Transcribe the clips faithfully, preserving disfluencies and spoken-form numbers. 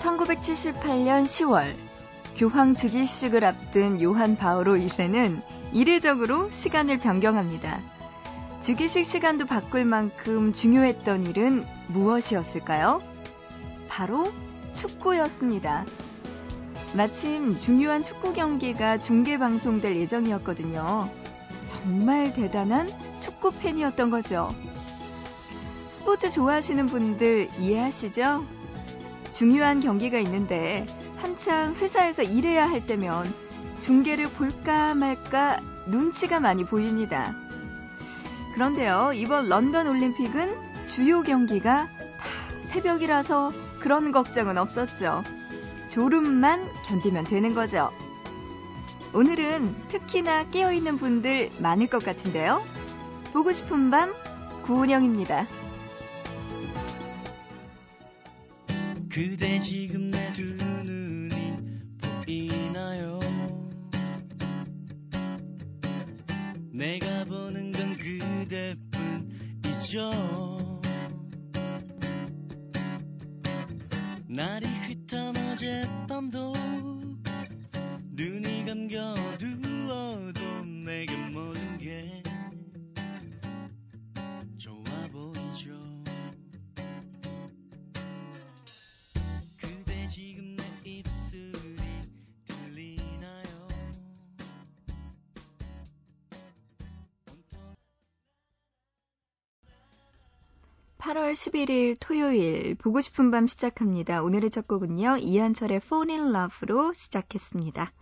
천구백칠십팔년 시월 교황 즉위식을 앞둔 요한 바오로 이 세는 이례적으로 시간을 변경합니다. 즉위식 시간도 바꿀 만큼 중요했던 일은 무엇이었을까요? 바로 축구였습니다. 마침 중요한 축구 경기가 중계방송될 예정이었거든요. 정말 대단한 축구 팬이었던 거죠. 스포츠 좋아하시는 분들 이해하시죠? 중요한 경기가 있는데 한창 회사에서 일해야 할 때면 중계를 볼까 말까 눈치가 많이 보입니다. 그런데요, 이번 런던 올림픽은 주요 경기가 다 새벽이라서 그런 걱정은 없었죠. 졸음만 견디면 되는 거죠. 오늘은 특히나 깨어있는 분들 많을 것 같은데요. 보고 싶은 밤, 구은영입니다. 그대 지금 내 두 눈이 보이나요? 내가 보는 건 그대뿐이죠. 날이 휘탐 어젯밤도 눈이 감겨두어도 내게 모든 게 좋아 보이죠. 지금 내 입술이 들리나요? 팔월 십일일 토요일 보고 싶은 밤 시작합니다. 오늘의 첫 곡은요, 이한철의 Fall in Love로 시작했습니다.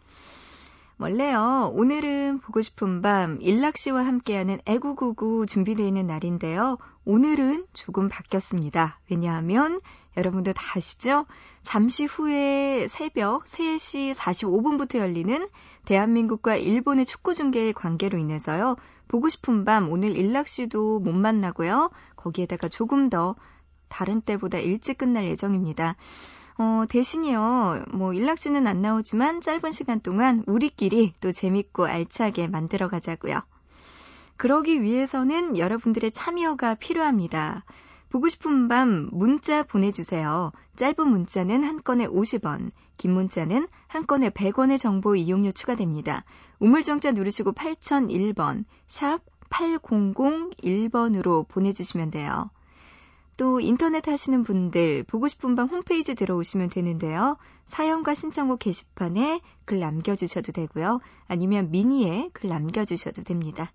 원래요, 오늘은 보고 싶은 밤 일락씨와 함께하는 애구구구 준비되어 있는 날인데요. 오늘은 조금 바뀌었습니다. 왜냐하면 여러분도 다 아시죠? 잠시 후에 새벽 세 시 사십오 분부터 열리는 대한민국과 일본의 축구 중계의 관계로 인해서요. 보고 싶은 밤 오늘 일락씨도 못 만나고요. 거기에다가 조금 더 다른 때보다 일찍 끝날 예정입니다. 어, 대신이요. 뭐 일락씨는 안 나오지만 짧은 시간 동안 우리끼리 또 재밌고 알차게 만들어 가자고요. 그러기 위해서는 여러분들의 참여가 필요합니다. 보고 싶은 밤 문자 보내주세요. 짧은 문자는 한 건에 오십 원, 긴 문자는 한 건에 백 원의 정보 이용료 추가됩니다. 우물정자 누르시고 팔공공일 번, 샵 팔공공일 번으로 보내주시면 돼요. 또 인터넷 하시는 분들 보고 싶은 밤 홈페이지 들어오시면 되는데요. 사연과 신청곡 게시판에 글 남겨주셔도 되고요. 아니면 미니에 글 남겨주셔도 됩니다.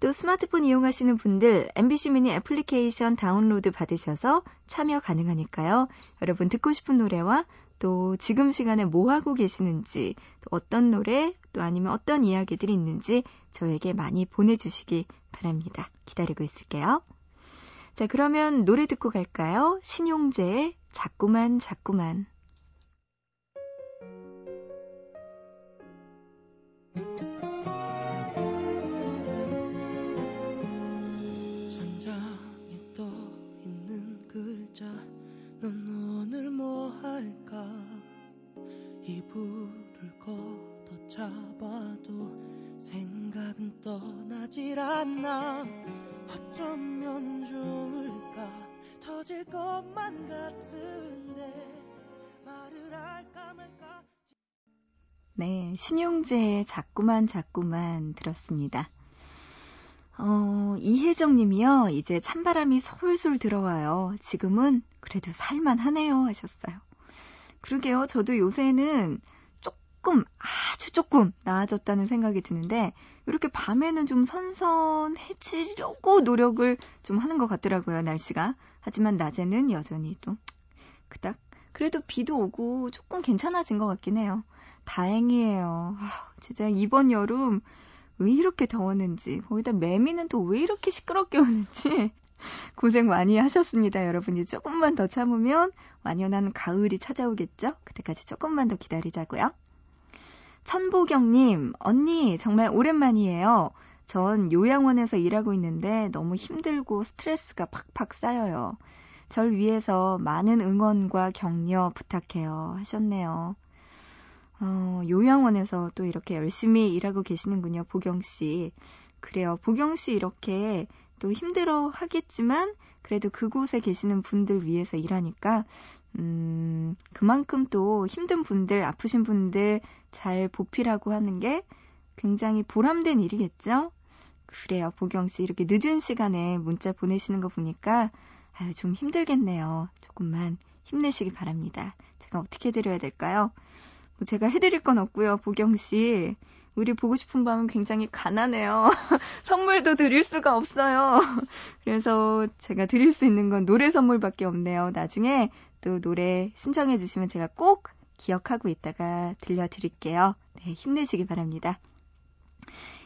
또 스마트폰 이용하시는 분들 엠비씨 미니 애플리케이션 다운로드 받으셔서 참여 가능하니까요. 여러분 듣고 싶은 노래와 또 지금 시간에 뭐 하고 계시는지, 또 어떤 노래, 또 아니면 어떤 이야기들이 있는지 저에게 많이 보내주시기 바랍니다. 기다리고 있을게요. 자, 그러면 노래 듣고 갈까요? 신용재의 자꾸만 자꾸만. 넌 오늘 뭐 할까? 이불을 걷어잡아도 생각은 떠나질 않나? 어쩌면 좋을까? 터질 것만 같은데 말을 할까 말까? 네, 신용재의 자꾸만 자꾸만 들었습니다. 어, 이혜정 님이요. 이제 찬바람이 솔솔 들어와요. 지금은 그래도 살만하네요 하셨어요. 그러게요. 저도 요새는 조금, 아주 조금 나아졌다는 생각이 드는데 이렇게 밤에는 좀 선선해지려고 노력을 좀 하는 것 같더라고요. 날씨가. 하지만 낮에는 여전히 또 그닥. 그래도 비도 오고 조금 괜찮아진 것 같긴 해요. 다행이에요. 아, 진짜 이번 여름 왜 이렇게 더웠는지, 거기다 매미는 또 왜 이렇게 시끄럽게 오는지 고생 많이 하셨습니다. 여러분이 조금만 더 참으면 완연한 가을이 찾아오겠죠? 그때까지 조금만 더 기다리자고요. 천보경님, 언니 정말 오랜만이에요. 전 요양원에서 일하고 있는데 너무 힘들고 스트레스가 팍팍 쌓여요. 절 위해서 많은 응원과 격려 부탁해요 하셨네요. 어, 요양원에서 또 이렇게 열심히 일하고 계시는군요, 보경씨. 그래요, 보경씨 이렇게 또 힘들어 하겠지만 그래도 그곳에 계시는 분들 위해서 일하니까 음, 그만큼 또 힘든 분들, 아프신 분들 잘 보필하고 하는 게 굉장히 보람된 일이겠죠? 그래요, 보경씨 이렇게 늦은 시간에 문자 보내시는 거 보니까 아유, 좀 힘들겠네요. 조금만 힘내시기 바랍니다. 제가 어떻게 해드려야 될까요? 뭐 제가 해드릴 건 없고요, 보경씨. 우리 보고 싶은 밤은 굉장히 가난해요. 선물도 드릴 수가 없어요. 그래서 제가 드릴 수 있는 건 노래 선물밖에 없네요. 나중에 또 노래 신청해 주시면 제가 꼭 기억하고 있다가 들려드릴게요. 네, 힘내시기 바랍니다.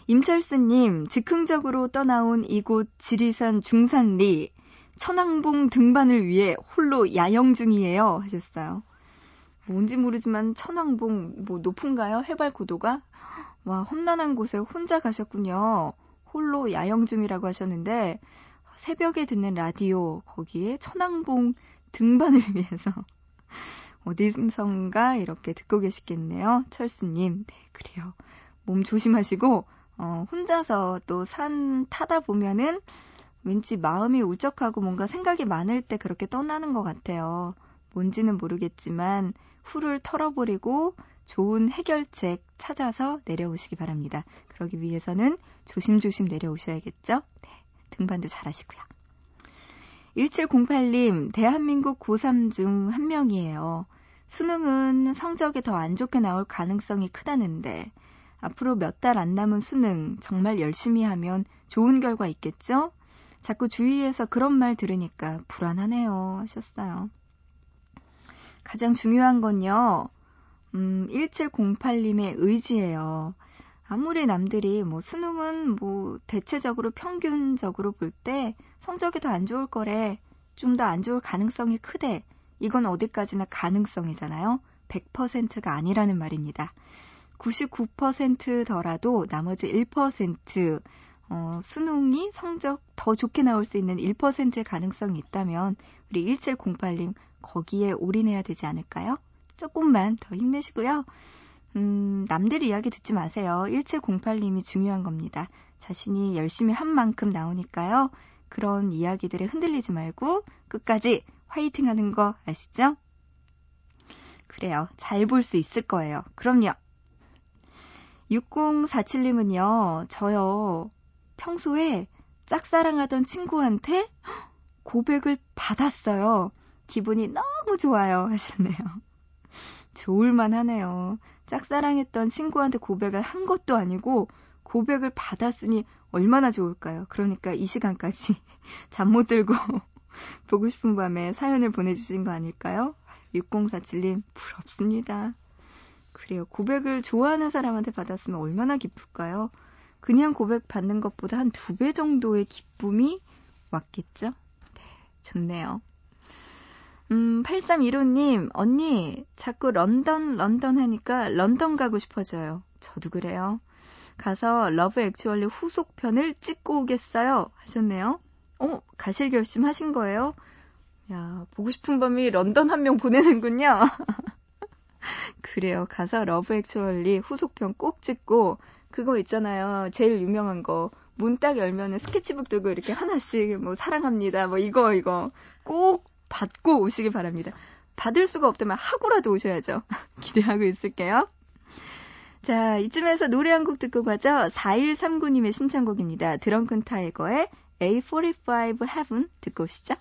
임철수님, 즉흥적으로 떠나온 이곳 지리산 중산리. 천왕봉 등반을 위해 홀로 야영 중이에요 하셨어요. 뭔지 모르지만 천왕봉 뭐 높은가요? 해발 고도가? 와, 험난한 곳에 혼자 가셨군요. 홀로 야영 중이라고 하셨는데 새벽에 듣는 라디오 거기에 천왕봉 등반을 위해서 어디선가 이렇게 듣고 계시겠네요. 철수님. 네, 그래요. 몸 조심하시고 어, 혼자서 또 산 타다 보면은 왠지 마음이 울적하고 뭔가 생각이 많을 때 그렇게 떠나는 것 같아요. 뭔지는 모르겠지만 후를 털어버리고 좋은 해결책 찾아서 내려오시기 바랍니다. 그러기 위해서는 조심조심 내려오셔야겠죠? 네, 등반도 잘하시고요. 일칠공팔 님, 대한민국 고삼 중 한 명이에요. 수능은 성적이 더 안 좋게 나올 가능성이 크다는데 앞으로 몇 달 안 남은 수능 정말 열심히 하면 좋은 결과 있겠죠? 자꾸 주위에서 그런 말 들으니까 불안하네요 하셨어요. 가장 중요한 건요, 음, 일칠공팔 님의 의지예요. 아무리 남들이 뭐 수능은 뭐 대체적으로 평균적으로 볼 때 성적이 더 안 좋을 거래, 좀 더 안 좋을 가능성이 크대. 이건 어디까지나 가능성이잖아요. 백 퍼센트가 아니라는 말입니다. 구십구 퍼센트더라도 나머지 일 퍼센트, 어, 수능이 성적 더 좋게 나올 수 있는 일 퍼센트의 가능성이 있다면 우리 일칠공팔 님 거기에 올인해야 되지 않을까요? 조금만 더 힘내시고요. 음, 남들 이야기 듣지 마세요. 일칠공팔 님이 중요한 겁니다. 자신이 열심히 한 만큼 나오니까요. 그런 이야기들에 흔들리지 말고 끝까지 화이팅 하는 거 아시죠? 그래요. 잘 볼 수 있을 거예요. 그럼요. 육공사칠 님은요. 저요. 평소에 짝사랑하던 친구한테 고백을 받았어요. 기분이 너무 좋아요 하셨네요. 좋을만 하네요. 짝사랑했던 친구한테 고백을 한 것도 아니고 고백을 받았으니 얼마나 좋을까요? 그러니까 이 시간까지 잠 못 들고 보고 싶은 밤에 사연을 보내주신 거 아닐까요? 육공사칠 님 부럽습니다. 그래요. 고백을 좋아하는 사람한테 받았으면 얼마나 기쁠까요? 그냥 고백 받는 것보다 한 두 배 정도의 기쁨이 왔겠죠? 네, 좋네요. 음, 팔삼일오 님, 언니, 자꾸 런던, 런던 하니까 런던 가고 싶어져요. 저도 그래요. 가서 러브 액츄얼리 후속편을 찍고 오겠어요 하셨네요. 어, 가실 결심 하신 거예요? 야, 보고 싶은 밤이 런던 한 명 보내는군요. 그래요. 가서 러브 액츄얼리 후속편 꼭 찍고 그거 있잖아요. 제일 유명한 거. 문 딱 열면은 스케치북 들고 이렇게 하나씩 뭐 사랑합니다. 뭐 이거 이거 꼭 받고 오시기 바랍니다. 받을 수가 없다면 하고라도 오셔야죠. 기대하고 있을게요. 자, 이쯤에서 노래 한 곡 듣고 가죠. 사일삼구 님의 신청곡입니다. 드렁큰 타이거의 에이 포티파이브 Heaven 듣고 오시죠.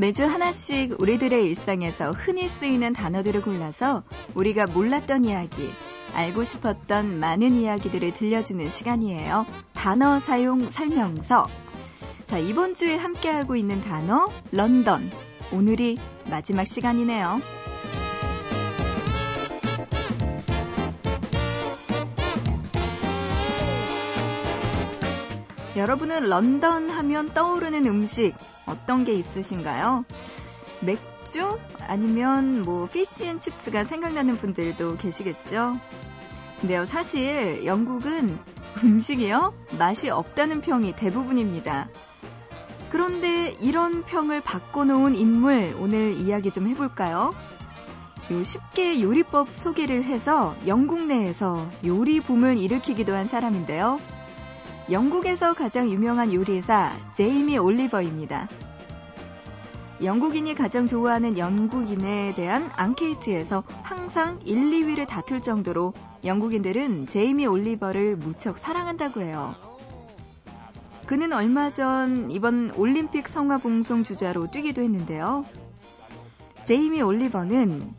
매주 하나씩 우리들의 일상에서 흔히 쓰이는 단어들을 골라서 우리가 몰랐던 이야기, 알고 싶었던 많은 이야기들을 들려주는 시간이에요. 단어 사용 설명서. 자, 이번 주에 함께하고 있는 단어, 런던. 오늘이 마지막 시간이네요. 여러분은 런던 하면 떠오르는 음식 어떤 게 있으신가요? 맥주? 아니면 뭐 피쉬앤칩스가 생각나는 분들도 계시겠죠? 근데요, 사실 영국은 음식이요? 맛이 없다는 평이 대부분입니다. 그런데 이런 평을 바꿔놓은 인물 오늘 이야기 좀 해볼까요? 요 쉽게 요리법 소개를 해서 영국 내에서 요리 붐을 일으키기도 한 사람인데요. 영국에서 가장 유명한 요리사 제이미 올리버입니다. 영국인이 가장 좋아하는 영국인에 대한 앙케이트에서 항상 일, 이위를 다툴 정도로 영국인들은 제이미 올리버를 무척 사랑한다고 해요. 그는 얼마 전 이번 올림픽 성화봉송 주자로 뛰기도 했는데요. 제이미 올리버는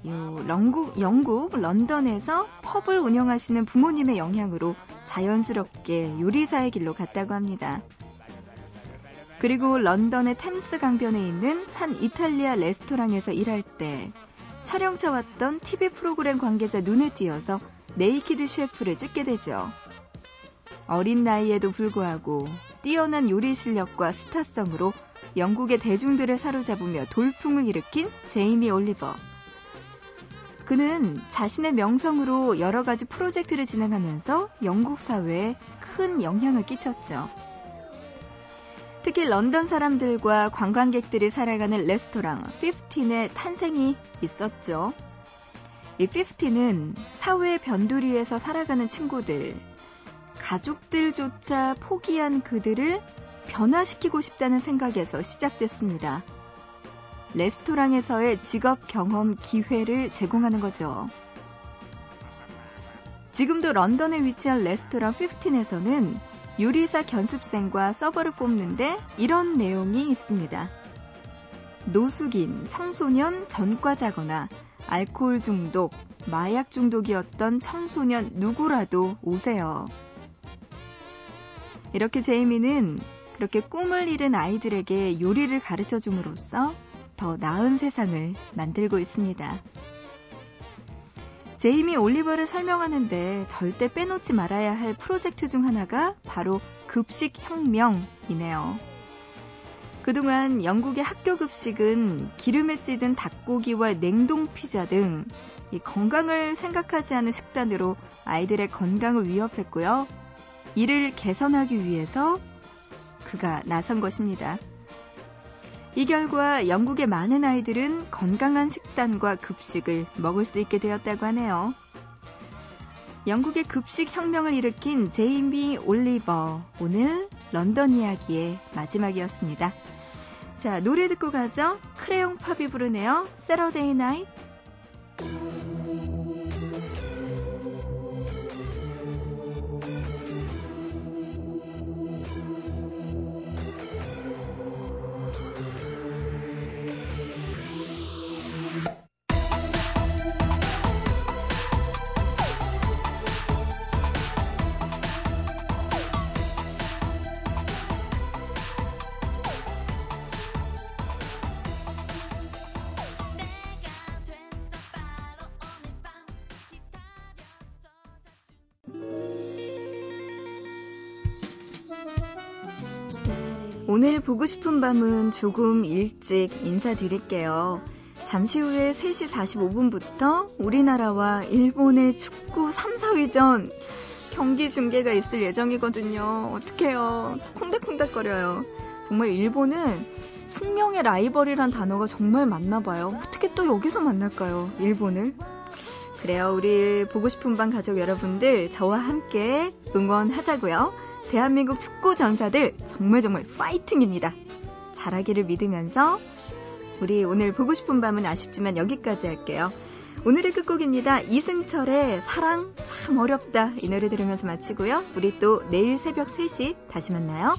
영국, 영국 런던에서 펍을 운영하시는 부모님의 영향으로 자연스럽게 요리사의 길로 갔다고 합니다. 그리고 런던의 템스 강변에 있는 한 이탈리아 레스토랑에서 일할 때 촬영차 왔던 티비 프로그램 관계자 눈에 띄어서 네이키드 셰프를 찍게 되죠. 어린 나이에도 불구하고 뛰어난 요리 실력과 스타성으로 영국의 대중들을 사로잡으며 돌풍을 일으킨 제이미 올리버. 그는 자신의 명성으로 여러 가지 프로젝트를 진행하면서 영국 사회에 큰 영향을 끼쳤죠. 특히 런던 사람들과 관광객들이 살아가는 레스토랑 십오의 탄생이 있었죠. 이 십오는 사회의 변두리에서 살아가는 친구들, 가족들조차 포기한 그들을 변화시키고 싶다는 생각에서 시작됐습니다. 레스토랑에서의 직업 경험 기회를 제공하는 거죠. 지금도 런던에 위치한 레스토랑 십오에서는 요리사 견습생과 서버를 뽑는데 이런 내용이 있습니다. 노숙인, 청소년, 전과자거나 알코올 중독, 마약 중독이었던 청소년 누구라도 오세요. 이렇게 제이미는 그렇게 꿈을 잃은 아이들에게 요리를 가르쳐 줌으로써 더 나은 세상을 만들고 있습니다. 제이미 올리버를 설명하는데 절대 빼놓지 말아야 할 프로젝트 중 하나가 바로 급식 혁명이네요. 그동안 영국의 학교 급식은 기름에 찌든 닭고기와 냉동 피자 등 이 건강을 생각하지 않은 식단으로 아이들의 건강을 위협했고요. 이를 개선하기 위해서 그가 나선 것입니다. 이 결과 영국의 많은 아이들은 건강한 식단과 급식을 먹을 수 있게 되었다고 하네요. 영국의 급식 혁명을 일으킨 제이미 올리버, 오늘 런던 이야기의 마지막이었습니다. 자, 노래 듣고 가죠. 크레용 팝이 부르네요. Saturday Night. 오늘 보고 싶은 밤은 조금 일찍 인사드릴게요. 잠시 후에 세 시 사십오 분부터 우리나라와 일본의 축구 삼, 사위전 경기 중계가 있을 예정이거든요. 어떡해요. 콩닥콩닥거려요. 정말 일본은 숙명의 라이벌이란 단어가 정말 맞나 봐요. 어떻게 또 여기서 만날까요? 일본을. 그래요. 우리 보고 싶은 밤 가족 여러분들 저와 함께 응원하자고요. 대한민국 축구 전사들 정말 정말 파이팅입니다. 잘하기를 믿으면서 우리 오늘 보고 싶은 밤은 아쉽지만 여기까지 할게요. 오늘의 끝곡입니다. 이승철의 사랑 참 어렵다. 이 노래 들으면서 마치고요. 우리 또 내일 새벽 세 시 다시 만나요.